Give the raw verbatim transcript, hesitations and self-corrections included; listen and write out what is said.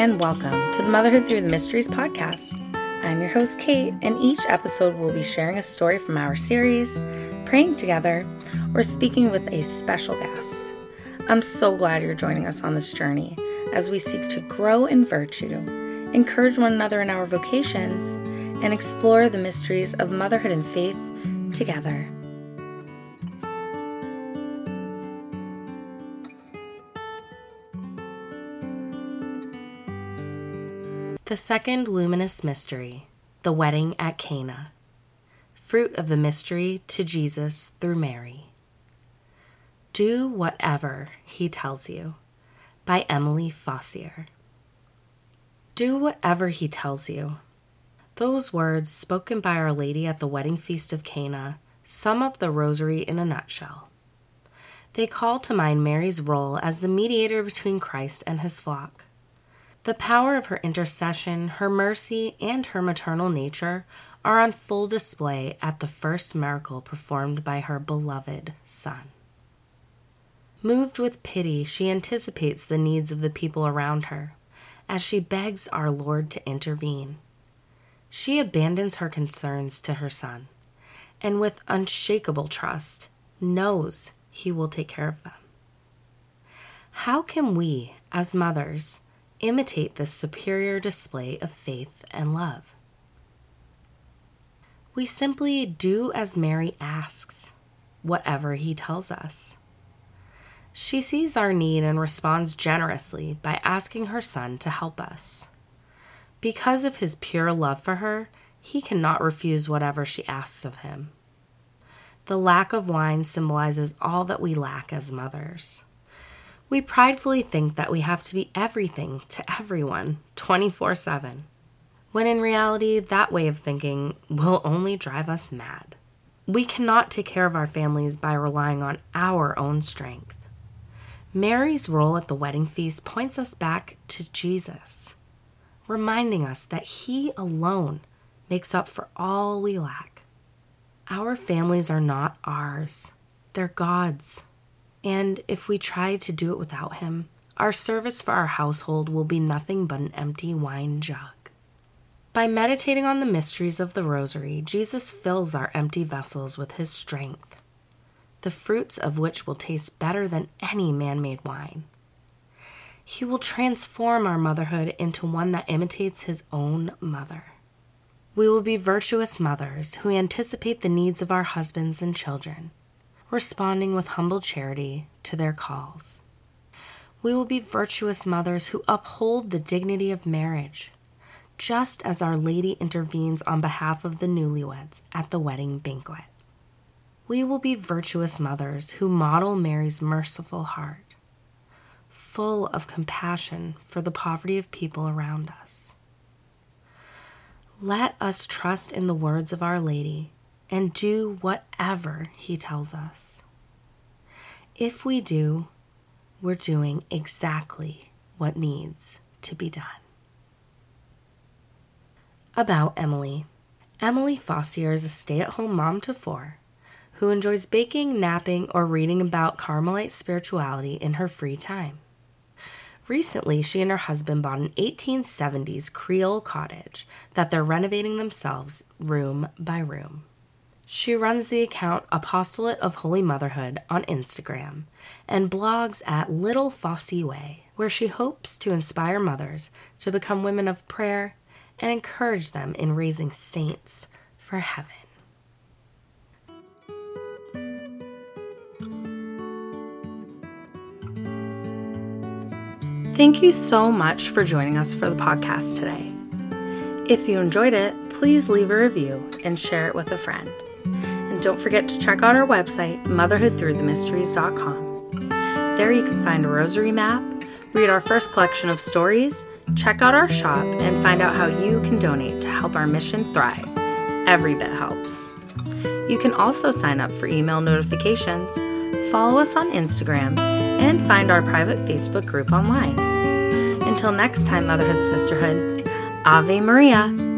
and welcome to the Motherhood Through the Mysteries podcast. I'm your host, Kate, and each episode we'll be sharing a story from our series, praying together, or speaking with a special guest. I'm so glad you're joining us on this journey as we seek to grow in virtue, encourage one another in our vocations, and explore the mysteries of motherhood and faith together. The second luminous mystery, the wedding at Cana. Fruit of the mystery to Jesus through Mary. Do whatever he tells you, by Emily Fossier. Do whatever he tells you. Those words spoken by Our Lady at the wedding feast of Cana sum up the rosary in a nutshell. They call to mind Mary's role as the mediator between Christ and his flock. The power of her intercession, her mercy, and her maternal nature are on full display at the first miracle performed by her beloved son. Moved with pity, she anticipates the needs of the people around her as she begs our Lord to intervene. She abandons her concerns to her son and with unshakable trust knows he will take care of them. How can we, as mothers, imitate this superior display of faith and love? We simply do as Mary asks, whatever he tells us. She sees our need and responds generously by asking her son to help us. Because of his pure love for her, he cannot refuse whatever she asks of him. The lack of wine symbolizes all that we lack as mothers. We pridefully think that we have to be everything to everyone, twenty-four seven, when in reality, that way of thinking will only drive us mad. We cannot take care of our families by relying on our own strength. Mary's role at the wedding feast points us back to Jesus, reminding us that he alone makes up for all we lack. Our families are not ours, they're God's. And if we try to do it without him, our service for our household will be nothing but an empty wine jug. By meditating on the mysteries of the rosary, Jesus fills our empty vessels with his strength, the fruits of which will taste better than any man-made wine. He will transform our motherhood into one that imitates his own mother. We will be virtuous mothers who anticipate the needs of our husbands and children, responding with humble charity to their calls. We will be virtuous mothers who uphold the dignity of marriage, just as Our Lady intervenes on behalf of the newlyweds at the wedding banquet. We will be virtuous mothers who model Mary's merciful heart, full of compassion for the poverty of people around us. Let us trust in the words of Our Lady and do whatever he tells us. If we do, we're doing exactly what needs to be done. About Emily. Emily Fossier is a stay-at-home mom to four who enjoys baking, napping, or reading about Carmelite spirituality in her free time. Recently, she and her husband bought an eighteen seventies Creole cottage that they're renovating themselves room by room. She runs the account Apostolate of Holy Motherhood on Instagram and blogs at Little Fosse Way, where she hopes to inspire mothers to become women of prayer and encourage them in raising saints for heaven. Thank you so much for joining us for the podcast today. If you enjoyed it, please leave a review and share it with a friend. Don't forget to check out our website, motherhood through the mysteries dot com. There you can find a rosary map, read our first collection of stories, check out our shop, and find out how you can donate to help our mission thrive. Every bit helps. You can also sign up for email notifications, follow us on Instagram, and find our private Facebook group online. Until next time, Motherhood Sisterhood, Ave Maria.